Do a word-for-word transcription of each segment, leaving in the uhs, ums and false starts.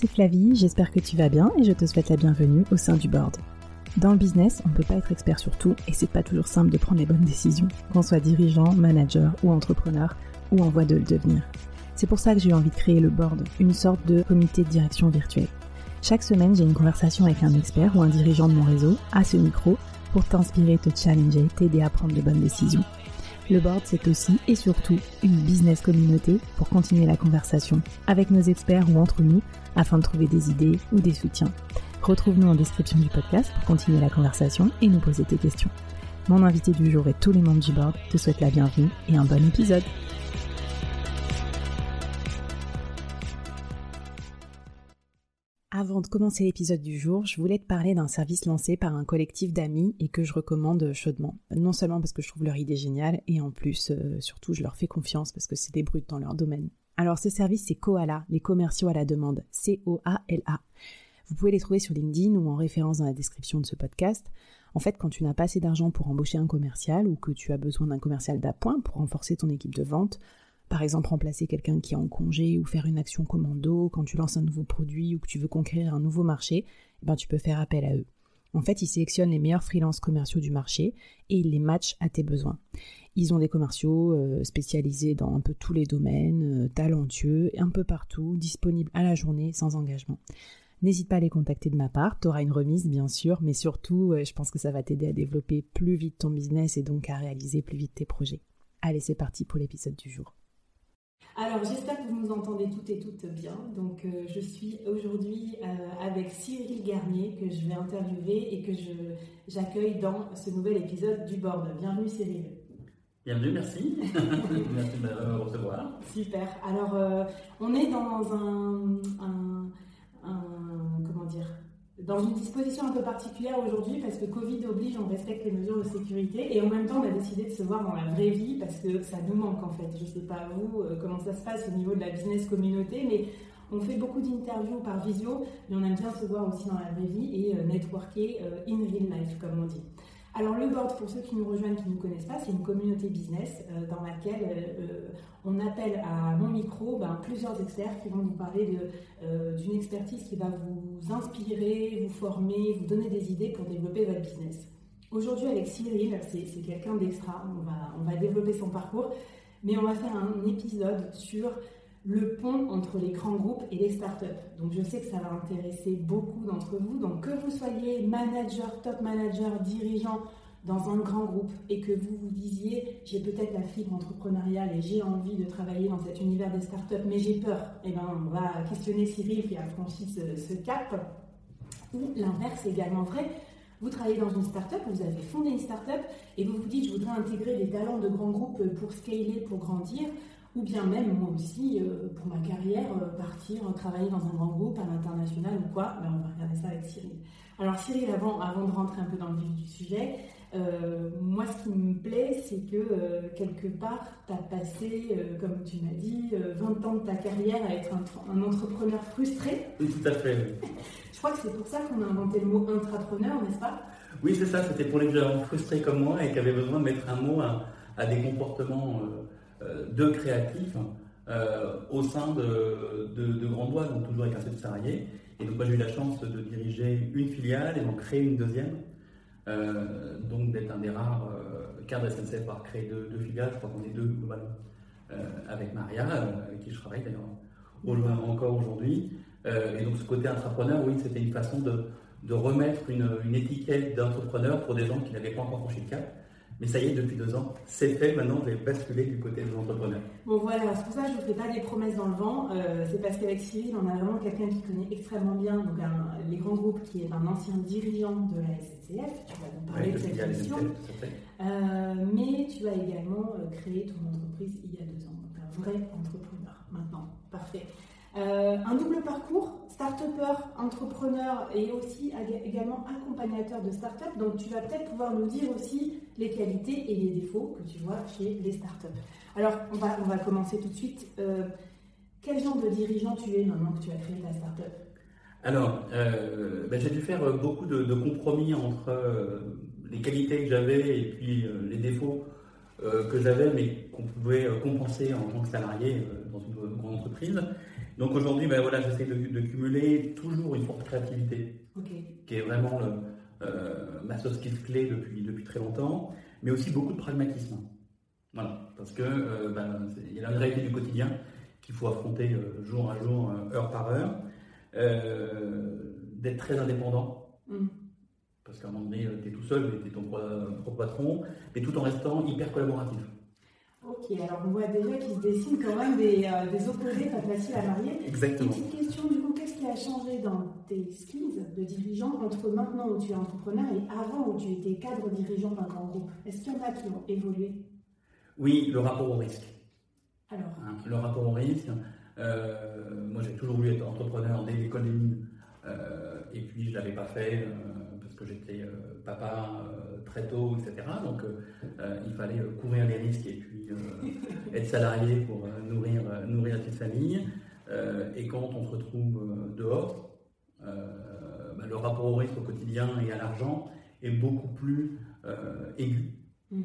c'est Flavie, j'espère que tu vas bien et je te souhaite la bienvenue au sein du board. Dans le business, on ne peut pas être expert sur tout et c'est pas toujours simple de prendre les bonnes décisions, qu'on soit dirigeant, manager ou entrepreneur ou en voie de le devenir. C'est pour ça que j'ai eu envie de créer le board, une sorte de comité de direction virtuel. Chaque semaine, j'ai une conversation avec un expert ou un dirigeant de mon réseau à ce micro pour t'inspirer, te challenger, t'aider à prendre de bonnes décisions. Le board, c'est aussi et surtout une business communauté pour continuer la conversation avec nos experts ou entre nous afin de trouver des idées ou des soutiens. Retrouve-nous en description du podcast pour continuer la conversation et nous poser tes questions. Mon invité du jour et tous les membres du board te souhaitent la bienvenue et un bon épisode. Avant de commencer l'épisode du jour, je voulais te parler d'un service lancé par un collectif d'amis et que je recommande chaudement. Non seulement parce que je trouve leur idée géniale et en plus, euh, surtout, je leur fais confiance parce que c'est des brutes dans leur domaine. Alors ce service, c'est Koala, les commerciaux à la demande, C O A L A. Vous pouvez les trouver sur LinkedIn ou en référence dans la description de ce podcast. En fait, quand tu n'as pas assez d'argent pour embaucher un commercial ou que tu as besoin d'un commercial d'appoint pour renforcer ton équipe de vente, par exemple, remplacer quelqu'un qui est en congé ou faire une action commando quand tu lances un nouveau produit ou que tu veux conquérir un nouveau marché, eh ben tu peux faire appel à eux. En fait, ils sélectionnent les meilleurs freelances commerciaux du marché et ils les matchent à tes besoins. Ils ont des commerciaux spécialisés dans un peu tous les domaines, talentueux, un peu partout, disponibles à la journée, sans engagement. N'hésite pas à les contacter de ma part, tu auras une remise bien sûr, mais surtout, je pense que ça va t'aider à développer plus vite ton business et donc à réaliser plus vite tes projets. Allez, c'est parti pour l'épisode du jour. Alors, j'espère que vous nous entendez toutes et toutes bien. Donc, euh, je suis aujourd'hui euh, avec Cyril Garnier, que je vais interviewer et que je, j'accueille dans ce nouvel épisode du board. Bienvenue Cyril. Bienvenue, merci. Merci de me recevoir. Super. Alors, euh, on est dans un, un, un... comment dire ? Dans une disposition un peu particulière aujourd'hui parce que Covid oblige, on respecte les mesures de sécurité et en même temps on a décidé de se voir dans la vraie vie parce que ça nous manque en fait. Je ne sais pas vous euh, comment ça se passe au niveau de la business communauté, mais on fait beaucoup d'interviews par visio, mais on aime bien se voir aussi dans la vraie vie et euh, networker euh, in real life comme on dit. Alors le board, pour ceux qui nous rejoignent, qui ne nous connaissent pas, c'est une communauté business euh, dans laquelle euh, on appelle à mon micro ben, plusieurs experts qui vont nous parler de, euh, d'une expertise qui va vous inspirer, vous former, vous donner des idées pour développer votre business. Aujourd'hui avec Cyril, c'est, c'est quelqu'un d'extra, on va, on va développer son parcours, mais on va faire un épisode sur le pont entre les grands groupes et les startups. Donc je sais que ça va intéresser beaucoup d'entre vous. Donc que vous soyez manager, top manager, dirigeant dans un grand groupe et que vous vous disiez « j'ai peut-être la fibre entrepreneuriale et j'ai envie de travailler dans cet univers des startups, mais j'ai peur », eh bien on va questionner Cyril qui a franchi ce, ce cap. Ou l'inverse est également vrai. Vous travaillez dans une startup, vous avez fondé une startup et vous vous dites « je voudrais intégrer les talents de grands groupes pour scaler, pour grandir ». Ou bien même, moi aussi, euh, pour ma carrière, euh, partir, travailler dans un grand groupe, à l'international ou quoi, ben on va regarder ça avec Cyril. Alors Cyril, avant, avant de rentrer un peu dans le vif du sujet, euh, moi ce qui me plaît, c'est que euh, quelque part, tu as passé, euh, comme tu m'as dit, euh, vingt ans de ta carrière à être un, un entrepreneur frustré. Oui, tout à fait. Oui. Je crois que c'est pour ça qu'on a inventé le mot « intrapreneur », n'est-ce pas ? Oui, c'est ça, c'était pour les gens frustrés comme moi et qui avaient besoin de mettre un mot à, à des comportements... Euh... de créatifs euh, au sein de, de, de grands boîtes, donc toujours avec un seul salarié. Et donc moi j'ai eu la chance de diriger une filiale et d'en créer une deuxième, euh, donc d'être un des rares euh, cadres de S N C F par créer deux, deux filiales, je crois qu'on est deux globalement, euh, avec Maria, euh, avec qui je travaille d'ailleurs au loin encore aujourd'hui. Euh, et donc ce côté intrapreneur, oui, c'était une façon de, de remettre une, une étiquette d'entrepreneur pour des gens qui n'avaient pas encore franchi le cap. Mais ça y est, depuis deux ans, c'est fait. Maintenant, j'ai basculé du côté des entrepreneurs. Bon, voilà. C'est pour ça que je ne vous fais pas des promesses dans le vent. Euh, c'est parce qu'avec Cyril, on a vraiment quelqu'un qui connaît extrêmement bien donc un, les grands groupes, qui est un ancien dirigeant de la S N C F. Tu vas nous parler ouais, de cette question. Euh, mais tu as également euh, créé ton entreprise il y a deux ans. Donc, un vrai entrepreneur maintenant. Parfait. Euh, un double parcours, start-upper, entrepreneur et aussi ag- également accompagnateur de start-up. Donc, tu vas peut-être pouvoir nous dire aussi les qualités et les défauts que tu vois chez les start-up. Alors, on va, on va commencer tout de suite. Euh, quel genre de dirigeant tu es maintenant que tu as créé ta start-up ? Alors, euh, ben j'ai dû faire beaucoup de, de compromis entre euh, les qualités que j'avais et puis euh, les défauts euh, que j'avais, mais qu'on pouvait euh, compenser en tant que salarié euh, dans une grande entreprise. Donc aujourd'hui, ben voilà, j'essaie de, de cumuler toujours une forte créativité, okay, qui est vraiment le, euh, ma soft skill clé depuis, depuis très longtemps, mais aussi beaucoup de pragmatisme. Voilà, parce qu'il euh, ben, y a la réalité du quotidien qu'il faut affronter euh, jour à jour, euh, heure par heure, euh, d'être très indépendant, mmh. parce qu'à un moment donné, tu es tout seul, mais tu es ton propre patron, mais tout en restant hyper collaboratif. Ok, alors on voit déjà qu'il se dessine quand même des, euh, des opposés pas faciles à marier. Exactement. Une petite question du coup, qu'est-ce qui a changé dans tes skills de dirigeant entre maintenant où tu es entrepreneur et avant où tu étais cadre dirigeant d'un grand groupe? Est-ce qu'il y en a qui ont évolué? Oui, le rapport au risque. Alors hein, le rapport au risque, euh, moi j'ai toujours voulu être entrepreneur dès l'école des mines, euh, et puis je ne l'avais pas fait euh, parce que j'étais euh, papa euh, très tôt, et cetera. Donc euh, il fallait euh, courir les risques et puis euh, être salarié pour euh, nourrir, euh, nourrir ses familles. Euh, et quand on se retrouve euh, dehors, euh, bah, le rapport au risque au quotidien et à l'argent est beaucoup plus euh, aigu. Mm.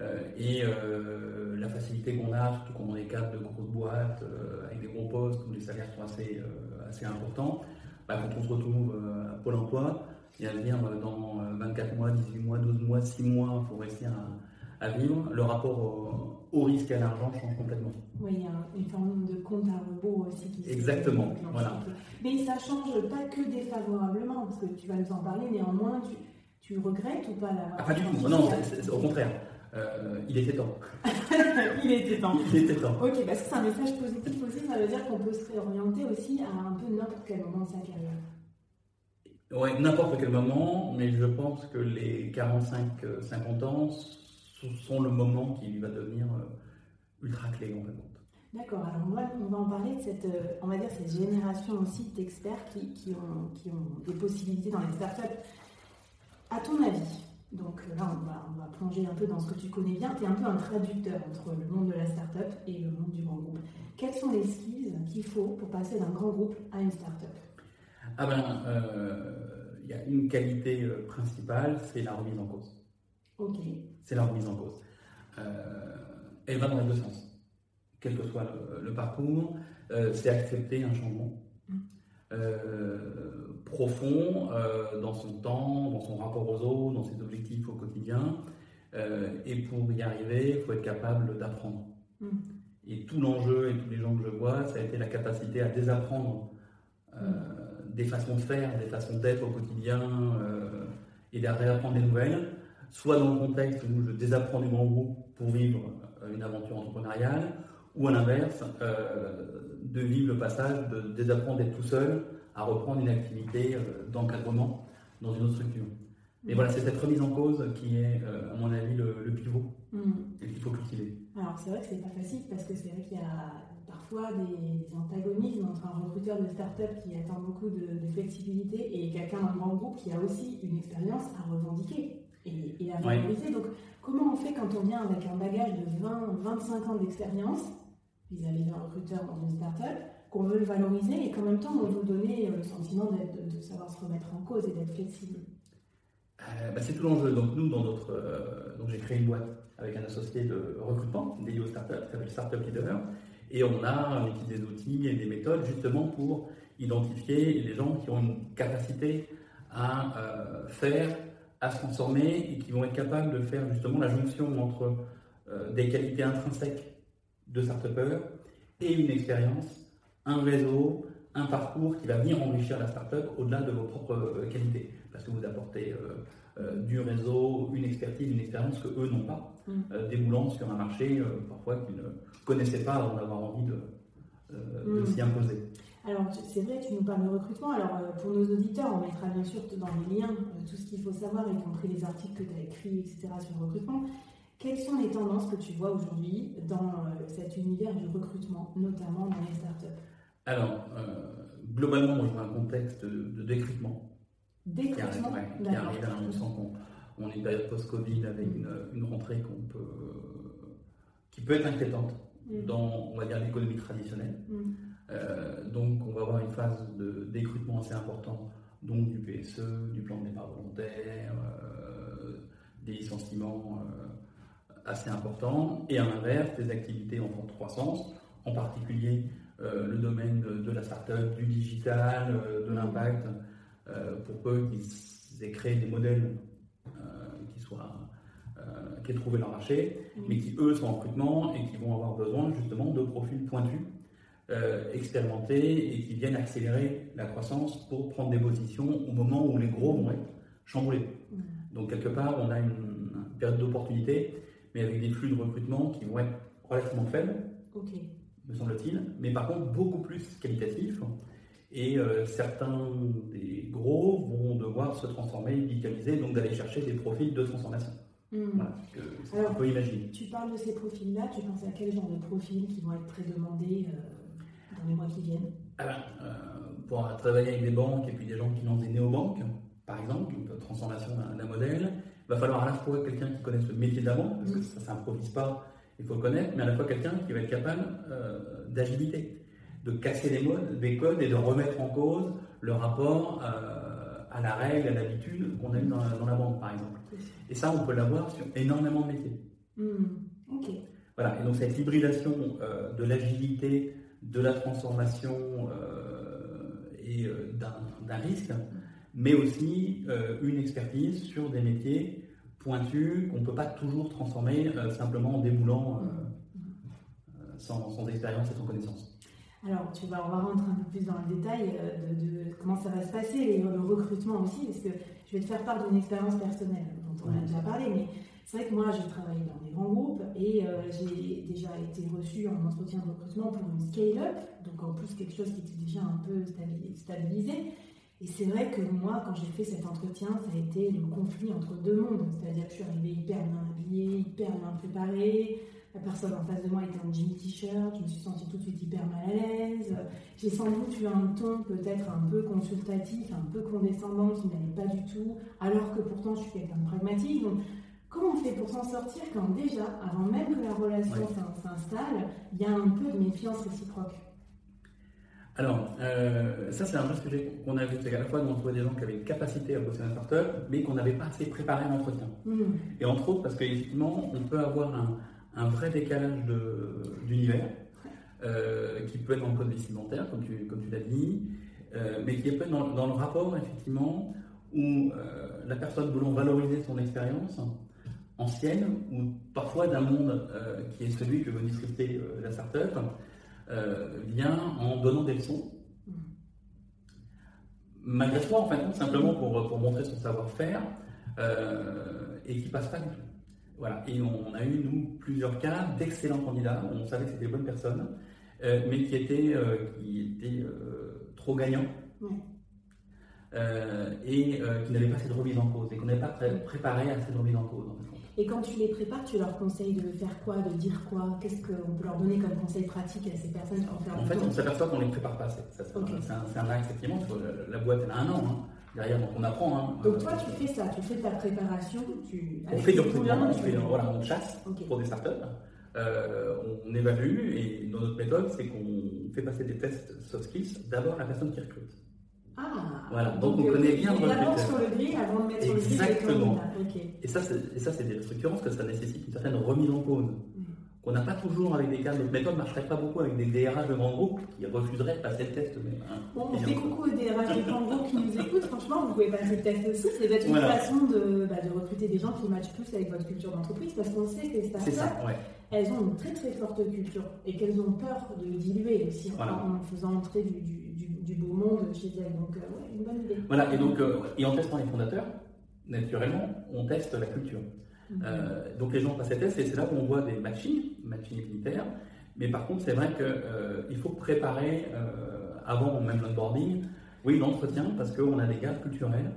Euh, et euh, la facilité qu'on a, surtout quand on est cadre de grosses boîtes, euh, avec des gros postes où les salaires sont assez, euh, assez importants, bah, quand on se retrouve euh, à Pôle emploi, il y a à dire dans vingt-quatre mois, dix-huit mois, douze mois, six mois, il faut réussir à, à vivre. Le rapport au, au risque et à l'argent change complètement. Oui, il y a une forme de compte à rebours aussi qui se fait. Exactement, voilà. Mais ça ne change pas que défavorablement, parce que tu vas nous en parler, néanmoins, tu, tu regrettes ou pas la... Ah, pas du tout, non, c'est, c'est, au contraire. Euh, il était temps. il était temps. Il était temps. Ok, parce que c'est un message positif aussi, ça veut dire qu'on peut se réorienter aussi à un peu n'importe quel moment de sa carrière. Oui, n'importe quel moment, mais je pense que les quarante-cinq à cinquante ans sont le moment qui va devenir ultra clé en fait. D'accord, alors moi, on va en parler de cette, on va dire, cette génération aussi d'experts qui, qui, ont, qui ont des possibilités dans les startups. À ton avis, donc là, on va, on va plonger un peu dans ce que tu connais bien. Tu es un peu un traducteur entre le monde de la start-up et le monde du grand groupe. Quels sont les skills qu'il faut pour passer d'un grand groupe à une start-up? Ah ben, il euh, y a une qualité principale, c'est la remise en cause. Ok. C'est la remise en cause. Euh, elle va dans les deux sens. Quel que soit le, le parcours, euh, c'est accepter un changement. Mmh. Euh, profond euh, dans son temps, dans son rapport aux autres, dans ses objectifs au quotidien. Euh, et pour y arriver, il faut être capable d'apprendre. Mmh. Et tout l'enjeu et tous les gens que je vois, ça a été la capacité à désapprendre euh, mmh. des façons de faire, des façons d'être au quotidien euh, et d'apprendre des nouvelles, soit dans le contexte où je désapprends du grand groupe pour vivre une aventure entrepreneuriale, ou à l'inverse, euh, de vivre le passage, de désapprendre d'être tout seul à reprendre une activité euh, d'encadrement dans une autre structure. Et mmh. voilà, c'est cette remise en cause qui est, euh, à mon avis, le, le pivot mmh. et qu'il faut cultiver. Alors, c'est vrai que c'est pas facile parce que c'est vrai qu'il y a parfois des, des antagonismes entre un recruteur de start-up qui attend beaucoup de, de flexibilité et quelqu'un d'un grand groupe qui a aussi une expérience à revendiquer et, et à valoriser. Ouais. Donc, comment on fait quand on vient avec un bagage de vingt, vingt-cinq ans d'expérience vis-à-vis d'un recruteur dans une start-up, qu'on veut le valoriser et qu'en même temps, on veut donner le sentiment de, de savoir se remettre en cause et d'être flexible? euh, bah, C'est tout l'enjeu. Donc, nous, dans notre, euh, donc j'ai créé une boîte avec un associé de recrutement dédié aux startups qui s'appelle Startup Leader. Et on a des outils et des méthodes justement pour identifier les gens qui ont une capacité à euh, faire, à se transformer et qui vont être capables de faire justement la jonction entre euh, des qualités intrinsèques de start-upers et une expérience, un réseau, un parcours qui va venir enrichir la start-up au-delà de vos propres qualités. Parce que vous apportez euh, euh, du réseau, une expertise, une expérience que eux n'ont pas, mm. euh, déboulant sur un marché euh, parfois qu'ils ne connaissaient pas avant d'avoir envie de, euh, mm. de s'y imposer. Alors c'est vrai, tu nous parles de recrutement. Alors euh, pour nos auditeurs, on mettra bien sûr dans les liens euh, tout ce qu'il faut savoir, y compris les articles que tu as écrits, et cetera sur le recrutement. Quelles sont les tendances que tu vois aujourd'hui dans cet univers du recrutement, notamment dans les startups? Alors, euh, globalement, on est dans un contexte de, de décryptement. Décryptement qui arrive, on sent qu'on est une période post-Covid avec une, une rentrée qu'on peut, qui peut être inquiétante mmh. dans, on va dire, l'économie traditionnelle. Mmh. Euh, donc, on va avoir une phase de décryptement assez importante, donc du P S E, du plan de départ volontaire, euh, des licenciements... Euh, assez important, et à l'inverse, des activités en forte croissance, en particulier euh, le domaine de, de la start-up, du digital, euh, de l'impact, euh, pour peu qu'ils aient créé des modèles euh, qui soient, euh, qui aient trouvé leur marché, mais qui eux sont en recrutement et qui vont avoir besoin justement de profils pointus, euh, expérimentés et qui viennent accélérer la croissance pour prendre des positions au moment où les gros vont être chamboulés. Donc quelque part, on a une, une période d'opportunité, mais avec des flux de recrutement qui vont être relativement faibles, okay, me semble-t-il, mais par contre beaucoup plus qualitatifs. Et euh, certains des gros vont devoir se transformer, digitaliser, donc d'aller chercher des profils de transformation. Mmh. Voilà, que, c'est Alors, ce qu'on peut imaginer. Tu parles de ces profils-là, tu penses à quel genre de profils qui vont être très demandés euh, dans les mois qui viennent? Alors, euh, pour travailler avec des banques et puis des gens qui lancent des néobanques, par exemple, une transformation d'un, d'un modèle, il va falloir à la fois quelqu'un qui connaisse le métier de la banque, parce que ça ne s'improvise pas, il faut le connaître, mais à la fois quelqu'un qui va être capable euh, d'agilité, de casser les modes, des codes et de remettre en cause le rapport euh, à la règle, à l'habitude qu'on a eu dans, dans la banque, par exemple. Et ça, on peut l'avoir sur énormément de métiers. Mmh. Okay. Voilà, et donc cette hybridation euh, de l'agilité, de la transformation euh, et euh, d'un, d'un risque, mais aussi euh, une expertise sur des métiers pointus qu'on ne peut pas toujours transformer euh, simplement en déboulant euh, euh, sans, sans expérience et sans connaissance. Alors, tu vas, on va rentrer un peu plus dans le détail euh, de, de comment ça va se passer, et le recrutement aussi, parce que je vais te faire part d'une expérience personnelle dont on ouais. a déjà parlé, mais c'est vrai que moi, j'ai travaillé dans des grands groupes et euh, j'ai déjà été reçue en entretien de recrutement pour une scale-up, donc en plus quelque chose qui était déjà un peu stabilisé. Et c'est vrai que moi, quand j'ai fait cet entretien, ça a été le conflit entre deux mondes. C'est-à-dire que je suis arrivée hyper bien habillée, hyper bien préparée. La personne en face de moi était en jean t-shirt. Je me suis sentie tout de suite hyper mal à l'aise. J'ai sans doute eu un ton peut-être un peu consultatif, un peu condescendant, qui n'allait pas du tout. Alors que pourtant, je suis quelqu'un de pragmatique. Donc, comment on fait pour s'en sortir quand déjà, avant même que la relation ouais. s'installe, il y a un peu de méfiance réciproque? Alors, euh, ça c'est un vrai sujet qu'on a vu, c'est qu'à la fois on trouvait des gens qui avaient une capacité à bosser dans la start-up, mais qu'on n'avait pas assez préparé l'entretien. Mmh. Et entre autres parce qu'effectivement, on peut avoir un, un vrai décalage de, d'univers, euh, qui peut être dans le code vestimentaire, comme tu, comme tu l'as dit, euh, mais qui peut être dans, dans le rapport, effectivement, où euh, la personne voulant valoriser son expérience ancienne, ou parfois d'un monde euh, qui est celui que veut disrupter euh, la start-up, Euh, vient en donnant des leçons malgré soi, en fin de compte, simplement pour, pour montrer son savoir-faire euh, et qui passe pas du tout. Voilà. Et on, on a eu, nous, plusieurs cas d'excellents candidats, on savait que c'était des bonnes personnes, euh, mais qui étaient, euh, qui étaient euh, trop gagnants euh, et euh, qui n'avaient pas cette remise en cause et qu'on n'avait pas très préparé à cette remise en cause, en fait. Et quand tu les prépares, tu leur conseilles de faire quoi, de dire quoi? Qu'est-ce qu'on peut leur donner comme conseil pratique à ces personnes pour faire? En fait, on s'aperçoit qu'on ne les prépare pas. C'est, ça, c'est, okay. c'est, un, c'est un axe, effectivement. La boîte, elle a un an. Hein. Derrière, donc on apprend. Hein. Donc, euh, toi, tu fais ça. Tu fais ta préparation. Tu... On fait du recrutement. Voilà, on chasse okay. pour des startups. Euh, on évalue. Et dans notre méthode, c'est qu'on fait passer des tests soft skills d'abord à la personne qui recrute. Ah, voilà, donc, donc on connaît bien votre avant sur le gris, avant de mettre sur le gris. Exactement. Okay. Et ça, c'est, et ça, c'est des structurants parce que ça nécessite une certaine remise en cause. Mmh. Qu'on n'a pas toujours avec des cas. Notre méthode ne marcherait pas beaucoup avec des D R H de grands groupes qui refuseraient de passer le test. Mais, hein, bon, on fait coucou aux D R H de grands groupes qui nous écoutent. Franchement, vous pouvez passer le test aussi. C'est peut-être une voilà. façon de, bah, de recruter des gens qui matchent plus avec votre culture d'entreprise parce qu'on sait que les startups, ouais. elles ont une très très forte culture et qu'elles ont peur de diluer aussi voilà. en, en faisant entrer du, du du beau monde chez elle, donc euh, ouais, une bonne idée. Voilà, et donc, euh, et en testant les fondateurs, naturellement, on teste la culture. Mm-hmm. Euh, donc les gens passent les tests, et c'est là où on voit des matchings, matchings militaires, mais par contre, c'est vrai qu'il euh, faut préparer, euh, avant même l'onboarding, oui, l'entretien, parce qu'on a des gaps culturels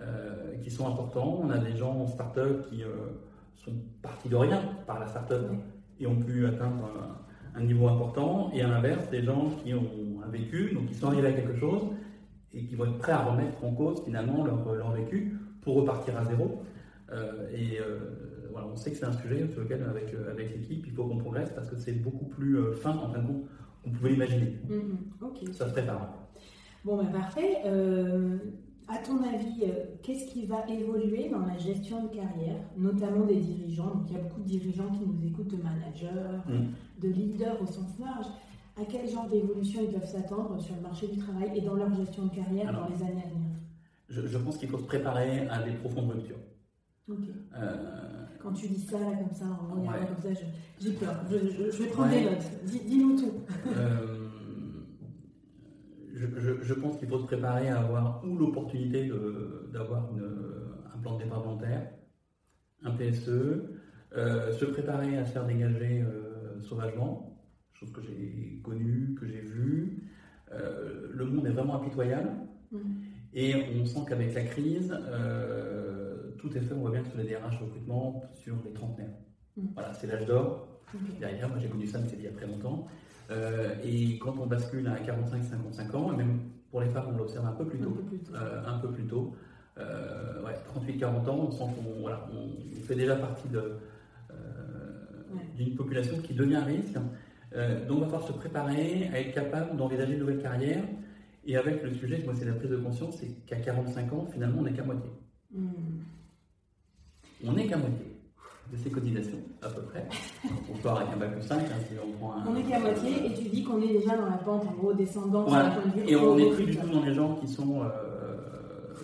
euh, qui sont importants, on a des gens en start-up qui euh, sont partis de rien par la start-up, et ont pu atteindre un, un niveau important, et à l'inverse, des gens qui ont vécu, donc ils sont arrivés à quelque chose et qui vont être prêts à remettre en cause finalement leur, leur vécu pour repartir à zéro. Euh, et euh, voilà, on sait que c'est un sujet sur lequel, avec, avec l'équipe, il faut qu'on progresse parce que c'est beaucoup plus euh, fin en fin de compte qu'on pouvait l'imaginer. Mm-hmm. Okay. Ça se prépare. Bon, ben bah, parfait. Euh, à ton avis, qu'est-ce qui va évoluer dans la gestion de carrière, notamment des dirigeants? Donc il y a beaucoup de dirigeants qui nous écoutent, de managers, mm. de leaders au sens large. à quel genre d'évolution ils doivent s'attendre sur le marché du travail et dans leur gestion de carrière? Alors, dans les années à venir, je, je pense qu'il faut se préparer à des profondes ruptures. Okay. Euh... Quand tu dis ça, là, comme ça, en regardant ouais. comme ça, je, j'ai peur. Je, je, je vais prendre ouais. des notes. Dis, dis-nous tout. euh, je, je, je pense qu'il faut se préparer à avoir ou l'opportunité de, d'avoir une, un plan de départ volontaire, un P S E, euh, se préparer à se faire dégager euh, sauvagement, chose que j'ai connue, que j'ai vue. Euh, le monde est vraiment impitoyable mmh. et on sent qu'avec la crise, euh, tout est fait, on voit bien que sur les D R H recrutement, sur les trentenaires. Mmh. Voilà, c'est l'âge d'or. Okay. Derrière, moi j'ai connu ça, mais c'était il y a très longtemps. Euh, et quand on bascule à quarante-cinq à cinquante-cinq ans, et même pour les femmes, on l'observe un peu plus tôt. Un peu plus tôt. Euh, un peu plus tôt. Euh, ouais, trente-huit à quarante ans, on sent qu'on voilà, on fait déjà partie de, euh, ouais. d'une population qui devient à risque. Euh, donc, il va falloir se préparer à être capable d'envisager une nouvelle carrière. Et avec le sujet, moi, c'est la prise de conscience, c'est qu'à quarante-cinq ans, finalement, on n'est qu'à moitié. Mmh. On n'est qu'à moitié de ces cotisations, à peu près. On part avec un bac plus cinq, hein, si on prend un... On n'est qu'à moitié, et tu dis qu'on est déjà dans la pente, en gros, descendante, voilà. Point de vue. Et on n'est plus du tout dans les gens qui sont euh,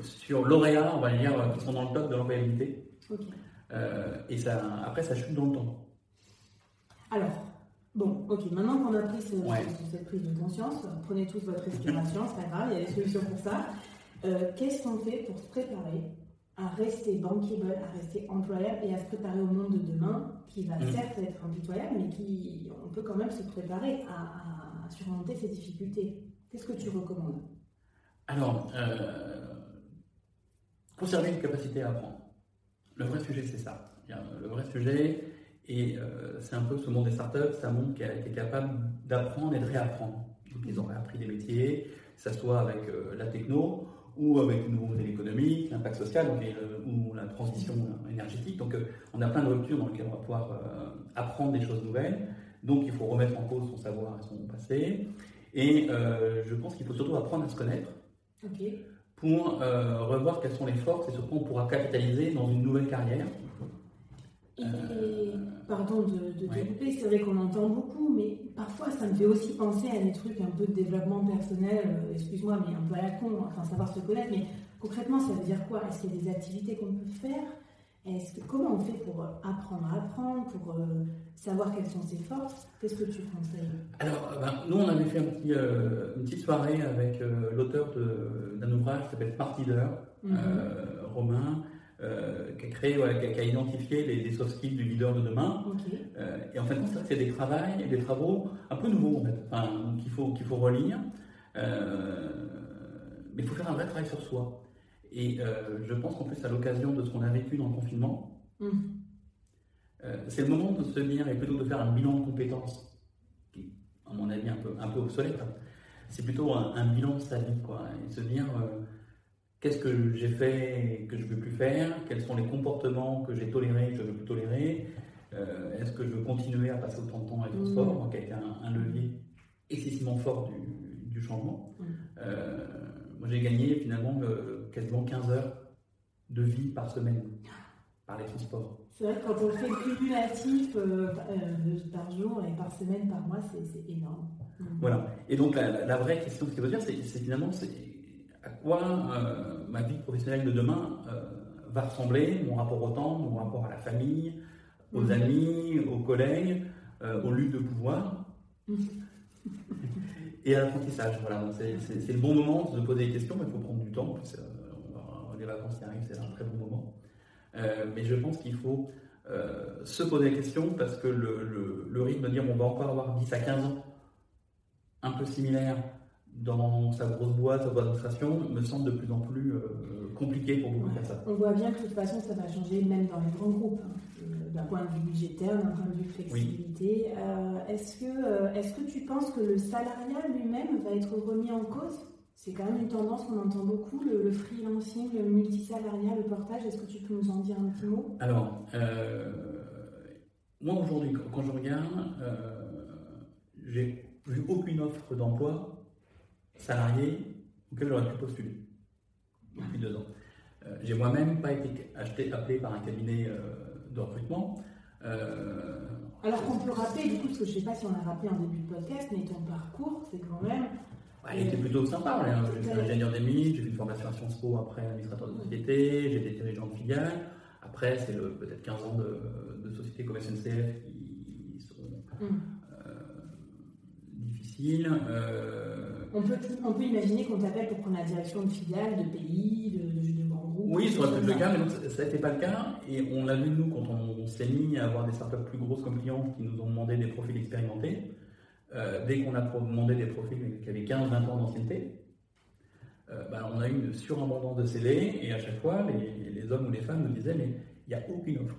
sur lauréat, on va dire, qui sont dans le top de l'employabilité. Okay. Euh, et ça, après, ça chute dans le temps. Alors, bon, ok, maintenant qu'on a pris ce, ouais. cette prise de conscience, prenez tous votre respiration, c'est pas grave, il y a des solutions pour ça. Euh, qu'est-ce qu'on fait pour se préparer à rester bankable, à rester employable et à se préparer au monde de demain qui va mmh. certes être impitoyable, mais qui on peut quand même se préparer à, à surmonter ces difficultés. Qu'est-ce que tu recommandes? Alors, euh, conserver une capacité à apprendre. Le vrai sujet, c'est ça. Le vrai sujet, et euh, c'est un peu ce monde des startups, c'est un monde qui est capable d'apprendre et de réapprendre. Donc, ils ont réappris des métiers, que ça soit avec euh, la techno, ou avec une nouvelle économie, l'impact social, donc, le, ou la transition énergétique. Donc, on a plein de ruptures dans lesquelles on va pouvoir euh, apprendre des choses nouvelles. Donc, il faut remettre en cause son savoir et son passé. Et euh, je pense qu'il faut surtout apprendre à se connaître okay. pour euh, revoir quelles sont les forces et sur quoi on pourra capitaliser dans une nouvelle carrière. Et, euh, et pardon de, de ouais. te couper, c'est vrai qu'on entend beaucoup, mais parfois ça me fait aussi penser à des trucs un peu de développement personnel, euh, excuse-moi, mais un peu à la con, enfin savoir se connaître, mais concrètement ça veut dire quoi? Est-ce qu'il y a des activités qu'on peut faire? Est-ce que, comment on fait pour apprendre à apprendre, pour euh, savoir quelles sont ses forces? Qu'est-ce que tu conseilles? Alors, ben, nous on avait fait un petit, euh, une petite soirée avec euh, l'auteur de, d'un ouvrage qui s'appelle Smart Leader, mm-hmm. euh, Romain. Euh, qui a créé, ouais, qui, a, qui a identifié les, les soft skills du leader de demain. Okay. Euh, et en fait, c'est, c'est des travails, des travaux un peu nouveaux en fait, enfin, qu'il faut qu'il faut relire. Euh, mais il faut faire un vrai travail sur soi. Et euh, je pense qu'en plus à l'occasion de ce qu'on a vécu dans le confinement, mmh. euh, c'est le moment de se dire et plutôt de faire un bilan de compétences, qui est, à mon avis, un peu un peu obsolète. Hein. C'est plutôt un, un bilan de sa vie, quoi, et se dire. Euh, Qu'est-ce que j'ai fait et que je ne veux plus faire? Quels sont les comportements que j'ai tolérés et que je ne veux plus tolérer? euh, Est-ce que je veux continuer à passer autant de temps avec le sport, qui a été un levier excessivement fort du, du changement? Mmh. euh, Moi, j'ai gagné finalement euh, quasiment quinze heures de vie par semaine par les transports. C'est vrai que quand on le fait cumulatif euh, euh, par jour et par semaine, par mois, c'est, c'est énorme. Mmh. Voilà. Et donc, la, la, la vraie question, ce qu'il faut dire, c'est, c'est finalement... C'est, à quoi euh, ma vie professionnelle de demain euh, va ressembler, mon rapport au temps, mon rapport à la famille, aux mmh. amis, aux collègues, euh, aux luttes de pouvoir et à l'apprentissage. Voilà, donc c'est, c'est, c'est le bon moment de poser des questions, mais il faut prendre du temps, parce que, euh, les vacances qui arrivent, c'est un très bon moment. Euh, mais je pense qu'il faut euh, se poser des questions, parce que le, le, le rythme de dire on va encore avoir dix à quinze ans un peu similaire dans sa grosse boîte, sa boîte d'administration, me semble de plus en plus euh, compliqué pour beaucoup de personnes. On voit bien que de toute façon, ça va changer, même dans les grands groupes, hein, d'un point de vue budgétaire, d'un point de vue flexibilité. Oui. Euh, est-ce que, euh, est-ce que tu penses que le salariat lui-même va être remis en cause? C'est quand même une tendance qu'on entend beaucoup, le, le freelancing, le multisalariat, le portage. Est-ce que tu peux nous en dire un petit mot? Alors, euh, moi aujourd'hui, quand je regarde, euh, j'ai vu aucune offre d'emploi salarié auquel j'aurais pu postuler depuis deux ans. Euh, j'ai moi-même pas été acheté, appelé par un cabinet euh, de recrutement. Euh... Alors qu'on peut rappeler, du coup, parce que je ne sais pas si on l'a rappelé en début de podcast, mais ton parcours, c'est quand même... Ouais, il était plutôt sympa. J'ai été ingénieur des mines, j'ai fait une formation à Sciences Po, après administrateur de société, j'ai été dirigeant de filiale. Après, c'est le, peut-être quinze ans de, de société comme S N C F qui sont... Mm. Euh... On, peut, on peut imaginer qu'on t'appelle pour prendre la direction de filiales, de pays, de, de grands groupes. Oui, ça aurait pu être le cas, mais donc ça n'était pas le cas. Et on l'a vu, nous, quand on, on s'est mis à avoir des startups plus grosses comme clients qui nous ont demandé des profils expérimentés. Euh, dès qu'on a demandé des profils qui avaient quinze à vingt ans d'ancienneté, euh, bah, on a eu une surabondance de C V. Et à chaque fois, les, les hommes ou les femmes nous disaient, mais il n'y a aucune offre.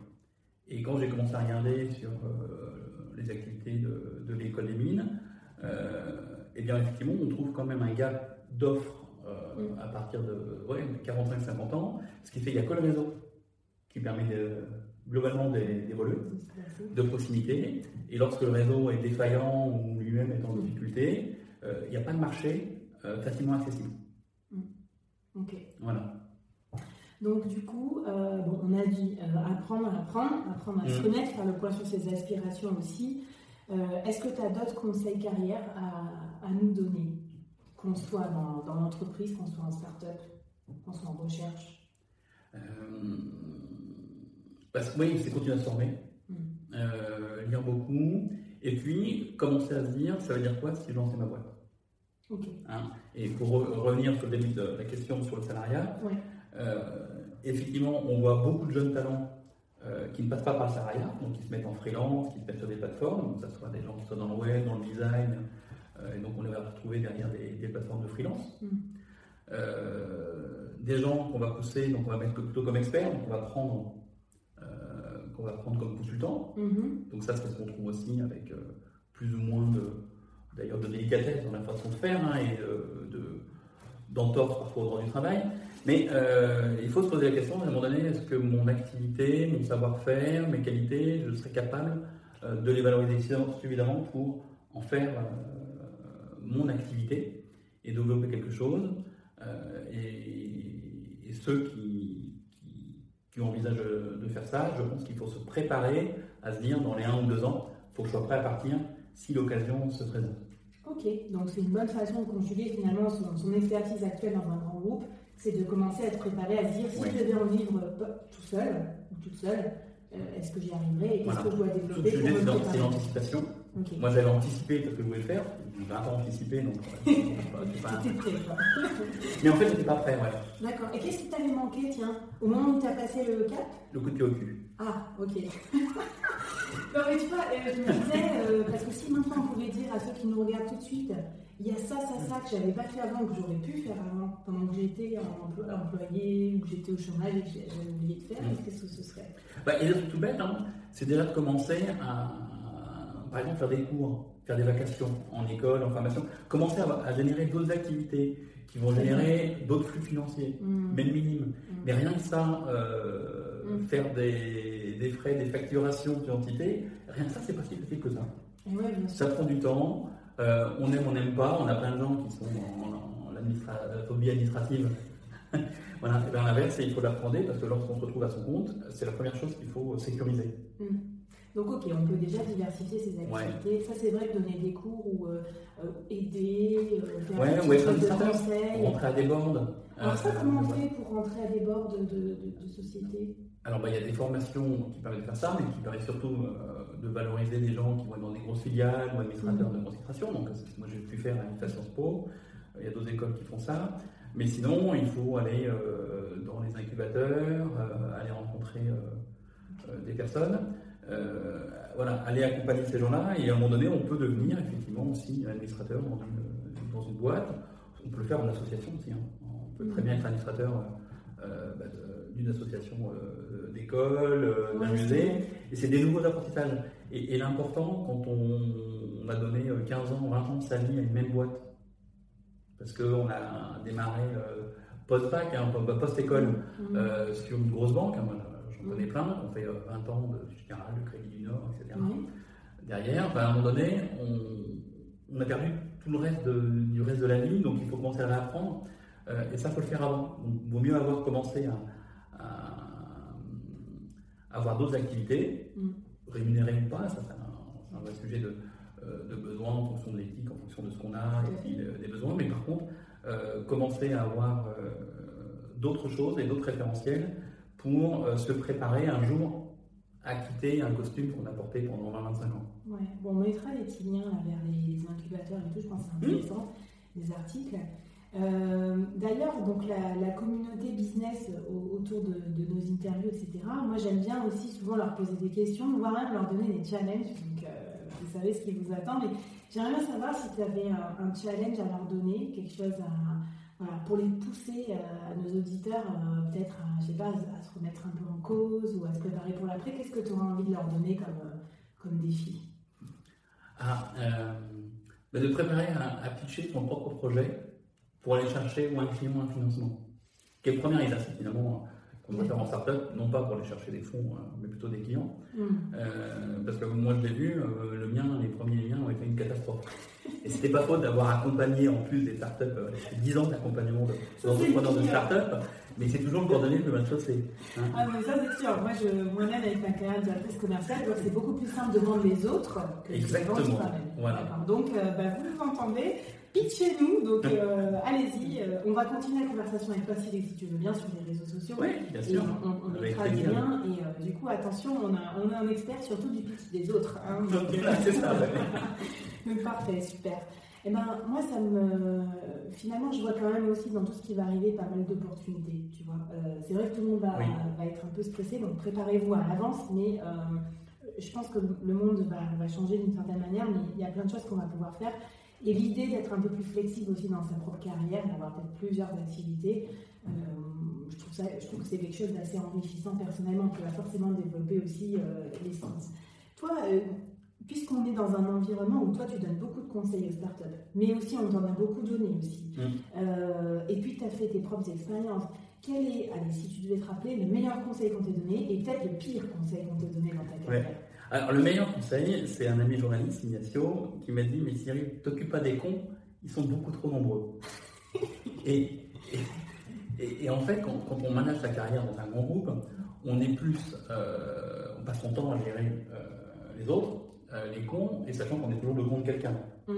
Et quand j'ai commencé à regarder sur euh, les activités de, de l'école des mines, Euh, et bien effectivement on trouve quand même un gap d'offres euh, mmh. à partir de ouais, quarante-cinq à cinquante ans, ce qui fait qu'il n'y a que le réseau qui permet de, globalement d'évoluer de proximité, et lorsque le réseau est défaillant ou lui-même est en difficulté, il euh, n'y a pas de marché euh, facilement accessible. Mmh. Ok. Voilà. Donc du coup, euh, bon, on a dit euh, apprendre à apprendre, apprendre à mmh. se connaître, faire le point sur ses aspirations aussi. Euh, est-ce que tu as d'autres conseils carrière à, à nous donner, qu'on soit dans, dans l'entreprise, qu'on soit en start-up, qu'on soit en recherche? euh, parce que, Oui, c'est continuer à se former, mmh. euh, lire beaucoup, et puis commencer à se dire, ça veut dire quoi si je lançais ma boîte? Okay. Hein, et pour re- revenir sur le début de la question sur le salariat, ouais. euh, effectivement, on voit beaucoup de jeunes talents Euh, qui ne passent pas par le salariat, donc qui se mettent en freelance, qui se mettent sur des plateformes, donc ça soit des gens qui sont dans le web, dans le design, euh, et donc on les va retrouver derrière des, des plateformes de freelance. Mm. Euh, des gens qu'on va pousser, donc on va mettre plutôt comme experts, donc on va prendre, euh, qu'on va prendre comme consultants. Mm-hmm. Donc ça, c'est ce qu'on trouve aussi avec euh, plus ou moins de, d'ailleurs de délicatesse dans la façon de faire, hein, et euh, de, d'entorse parfois au droit du travail. Mais euh, il faut se poser la question, à un moment donné, est-ce que mon activité, mon savoir-faire, mes qualités, je serais capable euh, de les valoriser suffisamment pour en faire euh, mon activité et développer quelque chose. euh, et, et ceux qui, qui, qui envisagent de faire ça, je pense qu'il faut se préparer à se dire, dans les un ou deux ans, il faut que je sois prêt à partir si l'occasion se présente. Ok, donc c'est une bonne façon de conjuguer finalement son, son expertise actuelle dans un grand groupe, c'est de commencer à être préparé à se dire, si oui. je vais en vivre tout seul ou toute seule, euh, est-ce que j'y arriverai et qu'est-ce voilà. que je dois développer? Tout le sujet, c'est l'anticipation. Okay. Moi, j'avais anticipé ce que je voulais faire. J'ai vingt ans anticipé, donc... Euh, c'est pas... C'était prêt, quoi. Mais en fait, j'étais pas prêt, voilà. Ouais. D'accord. Et qu'est-ce qui t'avait manqué, tiens, au moment où tu as passé le cap? Le coup de pied au cul. Ah, ok. Non, mais tu vois, euh, je me disais, euh, parce que si maintenant on pouvait dire à ceux qui nous regardent tout de suite, il y a ça, ça, ça que j'avais pas fait avant, que j'aurais pu faire avant, pendant que j'étais employé, ou que j'étais au chômage et que j'avais oublié de faire, mmh. qu'est-ce que ce serait? Bah, et là, c'est tout bête, hein. C'est déjà de commencer à, par exemple, faire des cours, faire des vacations en école, en formation, commencer à, à générer d'autres activités qui vont générer d'autres flux financiers, mmh. même minimes. Mmh. Mais rien que ça, euh, mmh. faire des, des frais, des facturations d'identité, rien que ça, c'est pas si facile que ça. Mmh. Ça prend du temps. Euh, on aime, on n'aime pas, on a plein de gens qui sont en, en, en la phobie administrative. Voilà, et bien l'inverse, il faut l'apprendre parce que lorsqu'on se retrouve à son compte, c'est la première chose qu'il faut sécuriser. Mmh. Donc ok, on peut déjà diversifier ses activités. Ouais. Ça c'est vrai que donner des cours ou euh, aider, euh, faire ouais, des ouais, trucs de conseils. Rentrer à des boards. Alors euh, ça, comment on fait pour rentrer à des boards de, de, de société? Alors il bah, y a des formations qui permettent de faire ça, mais qui permettent surtout euh, de valoriser des gens qui vont être dans des grosses filiales ou administrateurs mmh. de concentration. Donc c'est ce que moi j'ai pu faire à Sciences Po. Il euh, y a d'autres écoles qui font ça. Mais sinon, il faut aller euh, dans les incubateurs, euh, aller rencontrer euh, euh, des personnes. Euh, voilà, aller accompagner ces gens-là, et à un moment donné, on peut devenir effectivement aussi administrateur dans une, dans une boîte. On peut le faire en association aussi. Hein. On peut très bien être administrateur euh, bah, d'une association euh, d'école, euh, d'un musée, et c'est des nouveaux apprentissages. Et, et l'important, quand on, on a donné quinze ans, vingt ans de sa vie à une même boîte, parce qu'on a démarré euh, post-bac, hein, post-école, mm-hmm. euh, sur une grosse banque. Hein, voilà. On connaît plein, on fait vingt ans de Général, de Crédit du Nord, et cetera. Oui. Derrière, ben à un moment donné, on, on a perdu tout le reste de, du reste de la vie, donc il faut commencer à réapprendre, euh, et ça, il faut le faire avant. Donc, il vaut mieux avoir commencé à, à, à avoir d'autres activités, mm. rémunéré ou pas, ça c'est un, un vrai sujet de, de besoin en fonction de l'éthique, en fonction de ce qu'on a et puis des besoins, mais par contre, euh, commencer à avoir euh, d'autres choses et d'autres référentiels pour euh, se préparer un jour à quitter un costume qu'on a porté pendant vingt à vingt-cinq ans. Ouais. Bon, on mettra les petits liens là, vers les incubateurs et tout, je pense que c'est intéressant, mmh. les articles. Euh, d'ailleurs, donc la, la communauté business au, autour de, de nos interviews, et cetera, moi j'aime bien aussi souvent leur poser des questions, voire même leur donner des challenges, donc euh, vous savez ce qui vous attend, mais j'aimerais bien savoir si tu avais un, un challenge à leur donner, quelque chose à, voilà, pour les pousser à, à nos auditeurs, euh, peut-être à, je sais pas, à se remettre un peu en cause ou à se préparer pour l'après, qu'est-ce que tu aurais envie de leur donner comme, euh, comme défi ? Ah, euh, bah de préparer à, à pitcher son propre projet pour aller chercher ou un client ou un financement. Qui est le premier exercice finalement qu'on doit faire en startup, non pas pour aller chercher des fonds, mais plutôt des clients. Mm. Euh, parce que moi je l'ai vu, euh, le mien, les premiers liens ont été une catastrophe. Et c'était pas faute d'avoir accompagné en plus des startups, euh, dix ans d'accompagnement d'entrepreneurs de, de startup, mais c'est toujours le coordonné le mal chaussé. Hein. Ah mais ça c'est sûr, moi je, moi-même avec ma carrière de directrice commerciale, je vois que c'est beaucoup plus simple de vendre les autres que de vendre soi-même. Voilà. D'accord. Donc euh, bah, vous l'entendez. Pitchez-nous, donc euh, allez-y, euh, on va continuer la conversation avec toi si, si tu veux bien sur les réseaux sociaux. Oui, bien sûr. On, on, on mettra des liens et euh, du coup, attention, on a, on a un expert surtout du pitch des autres. Hein, donc, okay, c'est ça. Donc parfait, super. Et ben moi, ça me. Finalement, je vois quand même aussi dans tout ce qui va arriver pas mal d'opportunités, tu vois. Euh, c'est vrai que tout le monde va, oui. va être un peu stressé, donc préparez-vous à l'avance, mais. Euh, Je pense que le monde va, va changer d'une certaine manière, mais il y a plein de choses qu'on va pouvoir faire. Et l'idée d'être un peu plus flexible aussi dans sa propre carrière, d'avoir peut-être plusieurs activités, euh, je, trouve ça, je trouve que c'est quelque chose d'assez enrichissant personnellement, qui va forcément développer aussi euh, les sens. Toi, euh, puisqu'on est dans un environnement où toi tu donnes beaucoup de conseils aux startups, mais aussi on t'en a beaucoup donné aussi, mmh. euh, et puis tu as fait tes propres expériences. Quel est, allez, si tu devais te rappeler, le meilleur conseil qu'on t'ait donné et peut-être le pire conseil qu'on t'ait donné dans ta carrière? Ouais. Alors, le meilleur conseil, c'est un ami journaliste, Ignacio, qui m'a dit « Mais Cyril, t'occupe pas des cons, ils sont beaucoup trop nombreux. » et, et, et en fait, quand, quand on manage sa carrière dans un grand groupe, on est plus, euh, on passe son temps à gérer euh, les autres, euh, les cons, et sachant qu'on est toujours le con de quelqu'un. Mmh.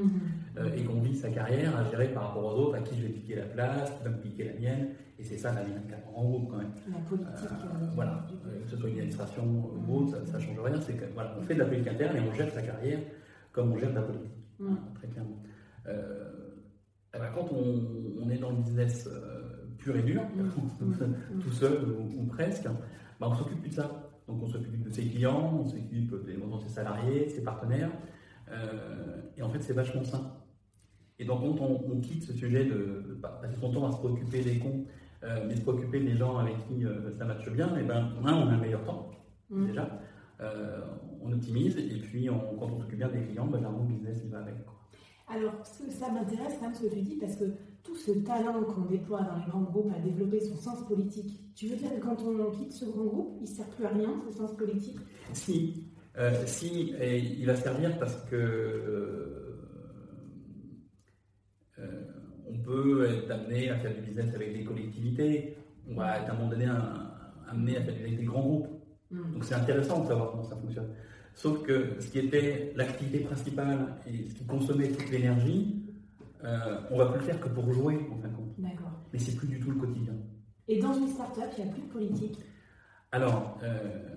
Euh, et qu'on vit sa carrière à gérer par rapport aux autres, à qui je vais piquer la place, qui va me piquer la mienne, et c'est ça la dynamique d'un grand groupe quand même. La politique. Euh, euh, voilà, euh, que ce soit une administration ou autre, ça, ça change rien. C'est que, voilà, on fait de la politique interne et on gère sa carrière comme on gère de la politique, mmh. hein, très clairement. Euh, alors quand on, on est dans le business euh, pur et dur, mmh. tout seul ou, ou presque, bah on s'occupe plus de ça. Donc on s'occupe de ses clients, on s'occupe des de ses salariés, de ses partenaires. Euh, et en fait, c'est vachement sain. Et donc, quand on, on quitte ce sujet de, de passer son temps à se préoccuper des cons, euh, mais se préoccuper des gens avec qui euh, ça matche bien, et ben, on a un meilleur temps, mmh. déjà. Euh, on optimise, et puis on, quand on s'occupe bien des clients, ben, le business, il va avec. Quoi. Alors, ça m'intéresse quand même ce que tu dis, parce que tout ce talent qu'on déploie dans les grands groupes à développer son sens politique, tu veux dire que quand on quitte ce grand groupe, il ne sert plus à rien, ce sens politique ? Si. Euh, si, et il va servir parce que euh, euh, on peut être amené à faire du business avec des collectivités, on va être à un moment donné un, amené à faire avec des grands groupes. Mmh. Donc c'est intéressant de savoir comment ça fonctionne. Sauf que ce qui était l'activité principale et ce qui consommait toute l'énergie, euh, on ne va plus le faire que pour jouer en fin de compte. D'accord. Mais c'est plus du tout le quotidien. Et dans une start-up, il n'y a plus de politique ? Alors. Euh,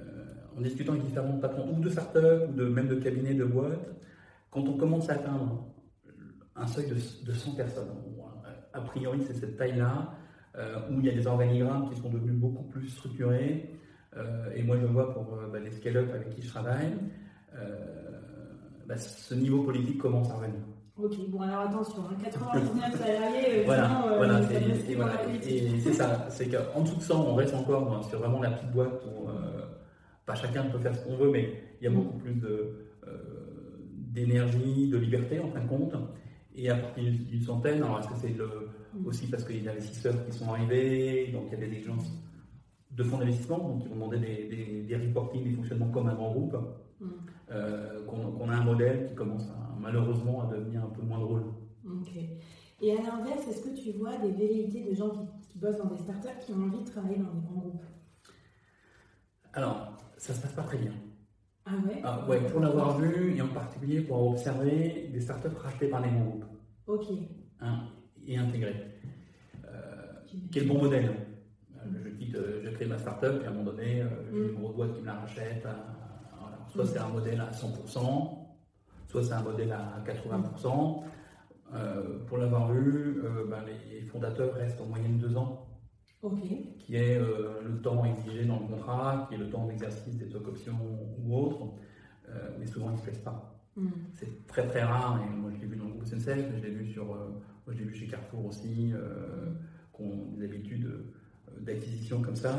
En discutant avec différents patrons, ou de start-up, ou de, même de cabinets de boîtes, quand on commence à atteindre un seuil de, de cent personnes, a priori c'est cette taille-là, euh, où il y a des organigrammes qui sont devenus beaucoup plus structurés, euh, et moi je vois pour euh, bah, les scale-up avec qui je travaille, euh, bah, ce niveau politique commence à revenir. Ok, bon alors attention, quatre-vingt-dix-neuf salariés, voilà, sinon, euh, voilà, c'est, c'est, c'est, voilà et, et c'est ça, c'est qu'en dessous de cent, on reste encore hein, sur vraiment la petite boîte où euh, Bah, chacun peut faire ce qu'on veut, mais il y a beaucoup plus de, euh, d'énergie, de liberté en fin de compte. Et à partir d'une centaine, alors est-ce que c'est le, aussi parce qu'il y a des investisseurs qui sont arrivés, donc il y a des exigences de fonds d'investissement, donc ils vont demander des, des, des reportings, des fonctionnements comme un grand groupe, mm. euh, qu'on, qu'on a un modèle qui commence à, malheureusement à devenir un peu moins drôle. Okay. Et à l'inverse, est-ce que tu vois des velléités de gens qui, qui bossent dans des startups qui ont envie de travailler dans des grands groupes ? Alors, ça se passe pas très bien. Ah ouais, ah, ouais, pour l'avoir vu, et en particulier pour avoir observé des startups rachetées par les groupes. Ok. Hein, et intégrées. Euh, quel bon modèle. Mmh. Je quitte, je crée ma startup, et à un moment donné, j'ai une grosse boîte qui me la rachète. Voilà. Soit mmh. c'est un modèle à cent pour cent, soit c'est un modèle à quatre-vingts pour cent. Euh, pour l'avoir vu, euh, ben, les fondateurs restent en moyenne deux ans. Okay. Qui est euh, le temps exigé dans le contrat, qui est le temps d'exercice des stock options ou autres, euh, mais souvent ils ne se plaisent pas. Mmh. C'est très très rare, et moi je l'ai vu dans le groupe S N C F, mais je l'ai vu, sur, euh, moi, je l'ai vu chez Carrefour aussi, euh, qui ont des habitudes euh, d'acquisition comme ça.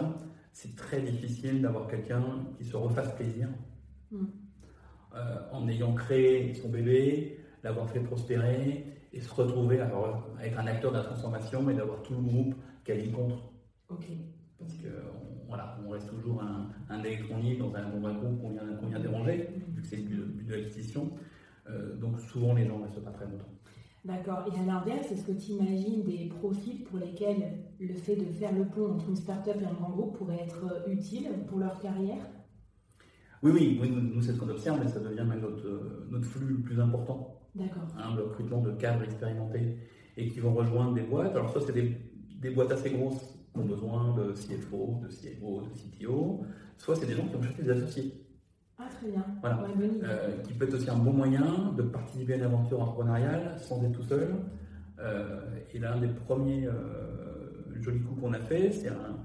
C'est très difficile d'avoir quelqu'un qui se refasse plaisir, mmh. euh, en ayant créé son bébé, l'avoir fait prospérer, et se retrouver à être un acteur de la transformation et d'avoir tout le groupe quali contre. Ok. Parce que on, voilà, on reste toujours un, un électron libre dans un, dans un groupe qu'on vient, qu'on vient déranger, mmh. vu que c'est le but de l'acquisition. Euh, donc souvent les gens ne restent pas très longtemps. D'accord. Et à l'inverse, est-ce que tu imagines des profils pour lesquels le fait de faire le pont entre une start-up et un grand groupe pourrait être utile pour leur carrière ? Oui, oui, oui, nous, nous c'est ce qu'on observe, mais ça devient même notre, notre flux le plus important. D'accord. Hein, le recrutement de cadres expérimentés et qui vont rejoindre des boîtes. Alors ça, c'est des, des boîtes assez grosses qui ont besoin de C F O, de C M O, de C T O. Soit c'est des gens qui ont cherché des associés. Ah, très bien. Voilà. Ouais, euh, qui peut être aussi un bon moyen de participer à une aventure entrepreneuriale sans être tout seul. Euh, et l'un des premiers euh, jolis coups qu'on a fait, c'est un,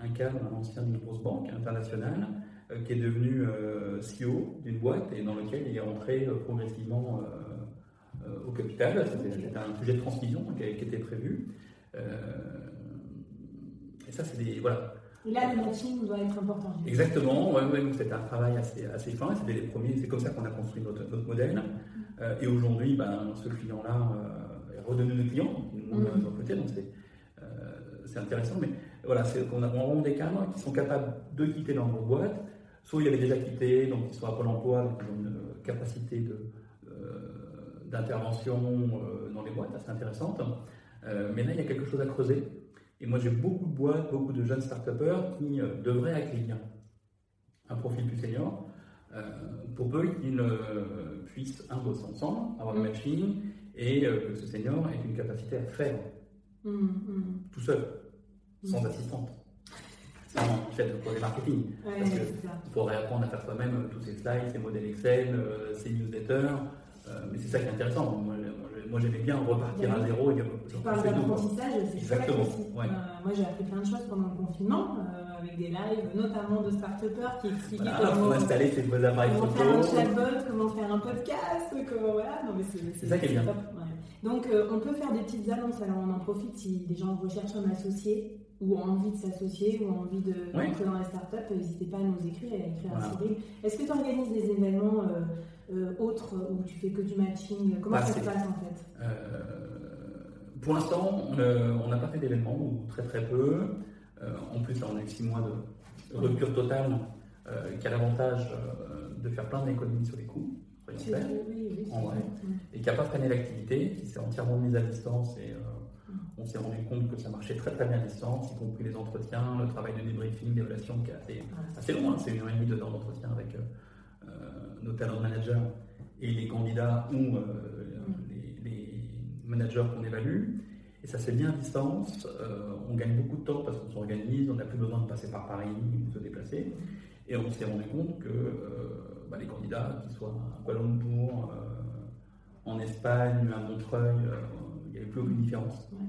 un cadre, un ancien d'une grosse banque internationale, euh, qui est devenu euh, C E O d'une boîte et dans lequel il est rentré euh, progressivement euh, au capital. C'était un sujet de transmission qui était prévu. Euh, et ça, c'est des... Voilà. Et là, le matching doit être important. Exactement. Ouais, ouais, donc c'était un travail assez, assez fin. C'était les premiers. C'est comme ça qu'on a construit notre, notre modèle. Mmh. Euh, et aujourd'hui, ben, ce client-là euh, est redevenu notre client. Nous, mmh. nous recruter, donc c'est, euh, c'est intéressant. Mais voilà, c'est qu'on a vraiment des cadres qui sont capables de quitter leur boîte. Soit ils avaient déjà quitté, donc ils sont à Pôle emploi, donc ils ont une capacité de... d'intervention dans les boîtes assez intéressante, euh, mais là il y a quelque chose à creuser et moi j'ai beaucoup de boîtes, beaucoup de jeunes start-upers qui euh, devraient accueillir un profil plus senior euh, pour peu qu'ils euh, puissent un bosser ensemble, avoir le mmh. matching et euh, que ce senior ait une capacité à faire mmh, mmh. tout seul, mmh. sans assistante. Non, en fait, pour le marketing, ouais, parce qu'il faut réapprendre à faire soi-même tous ces slides, ces modèles Excel, euh, ces newsletters. Euh, mais c'est ça qui est intéressant. Moi, moi j'aimais bien repartir oui. à zéro. Et tu parles d'apprentissage, c'est exactement. Ça ouais. euh, moi, j'ai appris plein de choses pendant le confinement, euh, avec des lives, notamment de start-upers qui expliquaient voilà, comment installer ses beaux appareils photo, comment faire un chatbot, comment faire un podcast, comment voilà. Non, mais c'est, c'est, c'est ça qui est bien. Top. Ouais. Donc, euh, on peut faire des petites annonces. Alors, on en profite si des gens recherchent un associé ou ont envie de s'associer ou ont envie de oui. entrer dans la start-up. N'hésitez pas à nous écrire et à écrire voilà. à Cyril. Est-ce que tu organises des événements euh, Euh, autre où tu fais que du matching? Comment bah, ça se passe en fait? euh, Pour l'instant, euh, on n'a pas fait d'événements, ou très très peu. Euh, en plus, là, on a eu six mois de rupture totale euh, qui a l'avantage euh, de faire plein d'économies sur les coûts, oui, oui, oui, en vrai, oui. et qui n'a pas freiné l'activité, qui s'est entièrement mise à distance et euh, hum. on s'est rendu compte que ça marchait très très bien à distance, y compris les entretiens, le travail de débriefing, d'évaluation qui est assez, ah, assez long, hein. C'est une heure et demie dedans d'entretien avec. Euh, nos talent managers et les candidats ou euh, les, les managers qu'on évalue. Et ça se fait bien à distance. Euh, on gagne beaucoup de temps parce qu'on s'organise, on n'a plus besoin de passer par Paris ou de se déplacer. Et on s'est rendu compte que euh, bah, les candidats, qu'ils soient à Kuala Lumpur, euh, en Espagne, à Montreuil, euh, il n'y avait plus aucune différence. Ouais.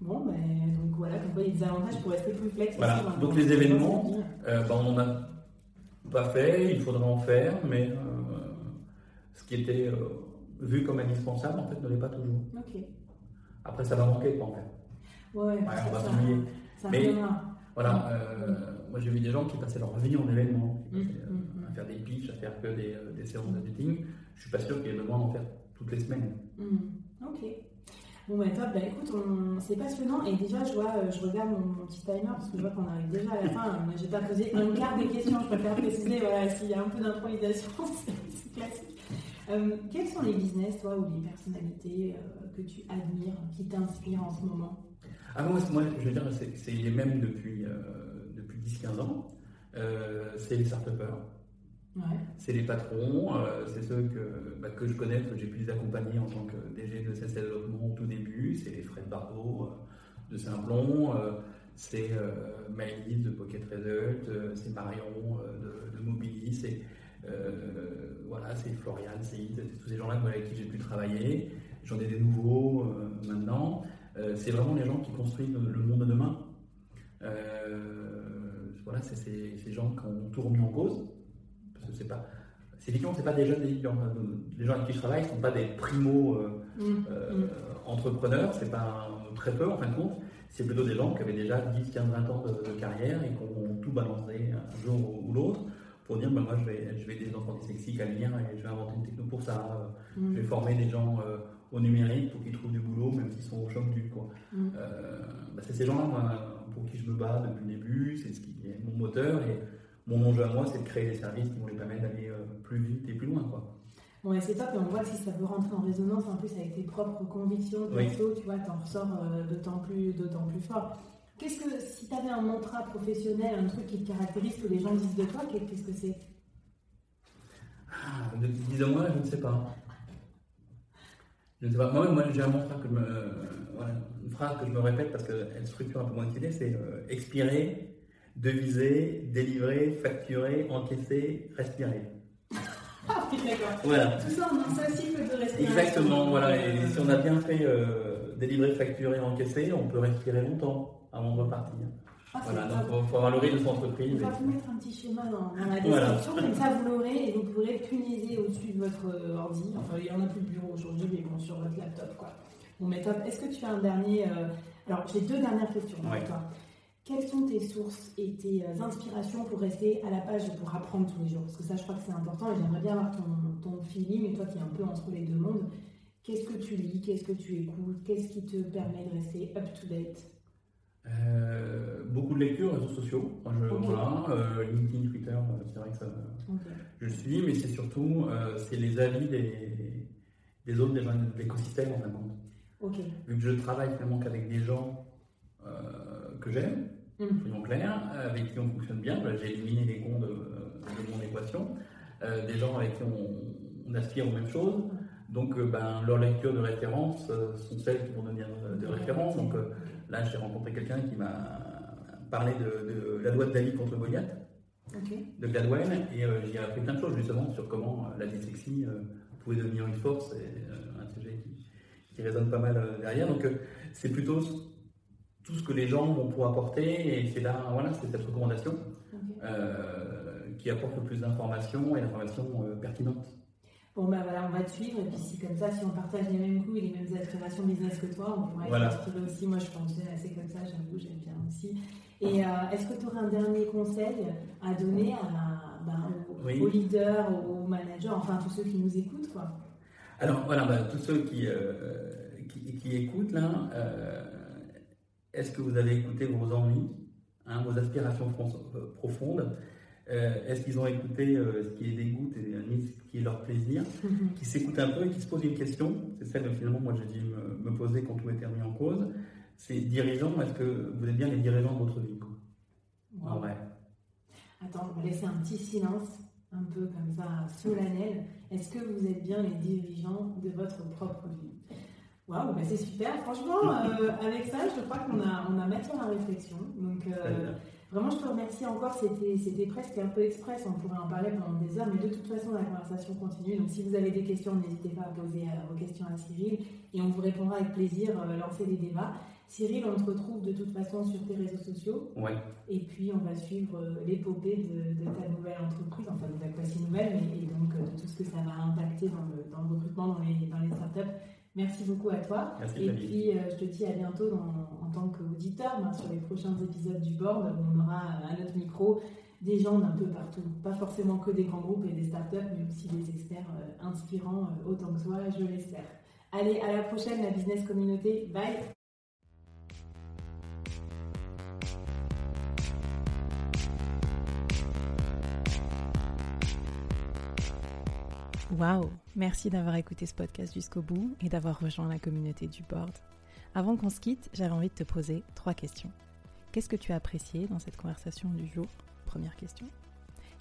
Bon, ben, donc voilà, donc, il y a des avantages pour rester plus flexible. Voilà, aussi, donc les événements, euh, bah, on en a pas fait, il faudrait en faire, mais euh, ce qui était euh, vu comme indispensable, en fait, ne l'est pas toujours. Okay. Après, ça va manquer de temps, en fait. Ouais, ouais, ouais, on va s'ennuyer. Mais voilà, euh, mmh. moi j'ai vu des gens qui passaient leur vie en événement, qui passaient, euh, mmh. à faire des pitchs, à faire que des, des séances de meeting. Je suis pas sûr qu'il y ait besoin d'en faire toutes les semaines. Mmh. Ok. Bon bah top, bah écoute, on... c'est passionnant et déjà je vois, je regarde mon, mon petit timer parce que je vois qu'on arrive déjà à la fin, j'ai pas posé un quart des questions, je préfère préciser, voilà, s'il y a un peu d'improvisation, c'est, c'est classique. Euh, quels sont les business, toi, ou les personnalités euh, que tu admires, qui t'inspirent en ce moment? Ah bon, moi, je veux dire, c'est, c'est les mêmes depuis, euh, depuis dix quinze ans, euh, c'est les start-upers, Ouais. C'est les patrons, euh, c'est ceux que, bah, que je connais, que j'ai pu les accompagner en tant que D G de S N C F Développement au tout début. C'est les Fred Barbeau euh, de Saint Blanc, euh, c'est euh, Maylis de Pocket Result, euh, c'est Marion euh, de, de Mobili, c'est, euh, voilà, c'est Florian, c'est, c'est tous ces gens-là avec qui j'ai pu travailler. J'en ai des nouveaux euh, maintenant. Euh, c'est vraiment les gens qui construisent le monde de demain. Euh, voilà, c'est ces gens qui ont tout remis en cause. C'est pas, ces clients, c'est pas des jeunes étudiants. Les gens avec qui je travaille sont pas des primo euh, mmh. euh, entrepreneurs, c'est pas un, très peu en fin de compte. C'est plutôt des gens qui avaient déjà dix, quinze, vingt ans de, de carrière et qui ont tout balancé un jour ou, ou l'autre pour dire bah, moi je vais, je vais aider les enfants dyslexiques à lire et je vais inventer une techno pour ça. Mmh. Je vais former des gens euh, au numérique pour qu'ils trouvent du boulot même s'ils sont au chômage. Quoi. Mmh. Euh, bah, c'est ces gens-là moi, pour qui je me bats depuis le début, c'est ce qui est mon moteur. Et, mon enjeu à moi, c'est de créer des services qui vont les permettre d'aller euh, plus vite et plus loin, quoi. Bon, et c'est top, et on voit que si ça peut rentrer en résonance, en plus avec tes propres convictions, oui. perso, tu vois, t'en ressors euh, d'autant plus, d'autant plus fort. Qu'est-ce que, si t'avais un mantra professionnel, un truc qui te caractérise, que les gens disent de toi, qu'est-ce que c'est ? Ah, disons-moi, je ne sais pas. Je ne sais pas. Moi, moi j'ai un mantra que je me, euh, voilà, une phrase que je me répète parce qu'elle structure un peu mon idée, c'est euh, expirer. Deviser, délivrer, facturer, encaisser, respirer. Ah oui, d'accord. Voilà. Tout ça, on a un cycle de respiration. Exactement, voilà. Et si on a bien fait euh, délivrer, facturer, encaisser, on peut respirer longtemps avant de repartir. Ah, voilà, donc il faut, faut avoir le rythme de son entreprise. On va vous mettre un petit schéma dans, dans la description, voilà. Comme ça vous l'aurez et vous pourrez puniser au-dessus de votre euh, ordi. Enfin, il n'y en a plus de bureau aujourd'hui, mais bon, sur votre laptop, quoi. Bon, mais top. Est-ce que tu as un dernier. Euh... Alors, j'ai deux dernières questions pour ouais. toi. Quelles sont tes sources et tes inspirations pour rester à la page et pour apprendre tous les jours ? Parce que ça, je crois que c'est important et j'aimerais bien avoir ton, ton feeling, et toi qui es un peu entre les deux mondes. Qu'est-ce que tu lis ? Qu'est-ce que tu écoutes ? Qu'est-ce qui te permet de rester up-to-date ? euh, Beaucoup de lectures, réseaux sociaux. Je, okay. Voilà, euh, LinkedIn, Twitter, c'est vrai que ça... Okay. Je suis, mais c'est surtout euh, c'est les avis des, des autres, des gens de l'écosystème, en fin de compte. Okay. Vu que je travaille finalement qu'avec des gens euh, que j'aime, soyons clairs, avec qui on fonctionne bien, j'ai éliminé les cons de, de mon équation, euh, des gens avec qui on, on aspire aux mêmes choses, donc euh, ben, leurs lectures de référence euh, sont celles qui vont devenir euh, des références. Donc euh, là j'ai rencontré quelqu'un qui m'a parlé de, de la loi de David contre Goliath, okay. de Gladwell, et euh, j'ai appris plein de choses justement sur comment euh, la dyslexie euh, pouvait devenir une force, et euh, un sujet qui, qui résonne pas mal euh, derrière, donc euh, c'est plutôt... tout ce que les gens vont pouvoir apporter, et c'est là, voilà, c'est cette recommandation okay. euh, qui apporte le plus d'informations et l'information euh, pertinente. Bon ben bah voilà, on va te suivre, et puis si comme ça, si on partage les mêmes goûts et les mêmes aspirations business que toi, on pourrait voilà. se retrouver aussi. Moi je pense assez comme ça, j'avoue, j'aime bien aussi. Et euh, est-ce que tu aurais un dernier conseil à donner à, ben, aux, oui. aux leaders, aux managers, enfin tous ceux qui nous écoutent quoi ? Alors voilà, bah, tous ceux qui, euh, qui, qui écoutent là, euh, est-ce que vous avez écouté vos envies, hein, vos aspirations profondes, euh, est-ce qu'ils ont écouté euh, ce qui les dégoûte et ce qui est leur plaisir, mm-hmm. qui s'écoutent un peu et qui se posent une question, c'est celle que finalement moi j'ai dû me, me poser quand tout était remis en cause, c'est dirigeants, est-ce que vous êtes bien les dirigeants de votre vie quoi. Wow. En vrai. Attends, je vais laisser un petit silence, un peu comme ça, solennel, est-ce que vous êtes bien les dirigeants de votre propre vie ? Waouh, bah c'est super. Franchement, euh, avec ça, je crois qu'on a, on a matière à réflexion. Donc, euh, vraiment, je te remercie encore. C'était, c'était presque un peu express. On pourrait en parler pendant des heures, mais de toute façon, la conversation continue. Donc, si vous avez des questions, n'hésitez pas à poser euh, vos questions à Cyril et on vous répondra avec plaisir, euh, lancer des débats. Cyril, on te retrouve de toute façon sur tes réseaux sociaux. Oui. Et puis, on va suivre euh, l'épopée de, de ta nouvelle entreprise, enfin, de ta pas si nouvelle, mais et donc euh, de tout ce que ça va impacter dans le, dans le recrutement, dans les, dans les startups. Merci beaucoup à toi. Merci, et Flavie. Puis euh, je te dis à bientôt dans, en tant qu'auditeur ben, sur les prochains épisodes du board. On aura à notre micro des gens d'un peu partout, pas forcément que des grands groupes et des startups, mais aussi des experts euh, inspirants euh, autant que toi, je l'espère. Allez, à la prochaine, la business communauté. Bye. Waouh, merci d'avoir écouté ce podcast jusqu'au bout et d'avoir rejoint la communauté du board. Avant qu'on se quitte, j'avais envie de te poser trois questions. Qu'est-ce que tu as apprécié dans cette conversation du jour ? Première question.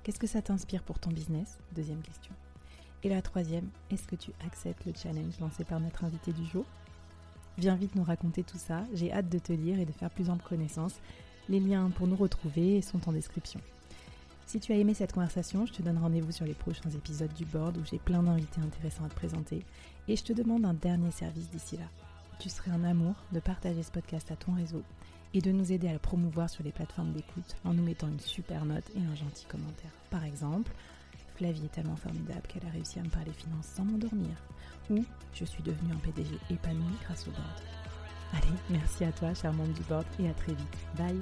Qu'est-ce que ça t'inspire pour ton business? Deuxième question. Et la troisième, est-ce que tu acceptes le challenge lancé par notre invité du jour? Viens vite nous raconter tout ça, j'ai hâte de te lire et de faire plus ample connaissance. Les liens pour nous retrouver sont en description. Si tu as aimé cette conversation, je te donne rendez-vous sur les prochains épisodes du board où j'ai plein d'invités intéressants à te présenter. Et je te demande un dernier service d'ici là. Tu serais un amour de partager ce podcast à ton réseau et de nous aider à le promouvoir sur les plateformes d'écoute en nous mettant une super note et un gentil commentaire. Par exemple, Flavie est tellement formidable qu'elle a réussi à me parler finances sans m'endormir. Ou je suis devenue un P D G épanoui grâce au board. Allez, merci à toi, cher membre du board, et à très vite. Bye!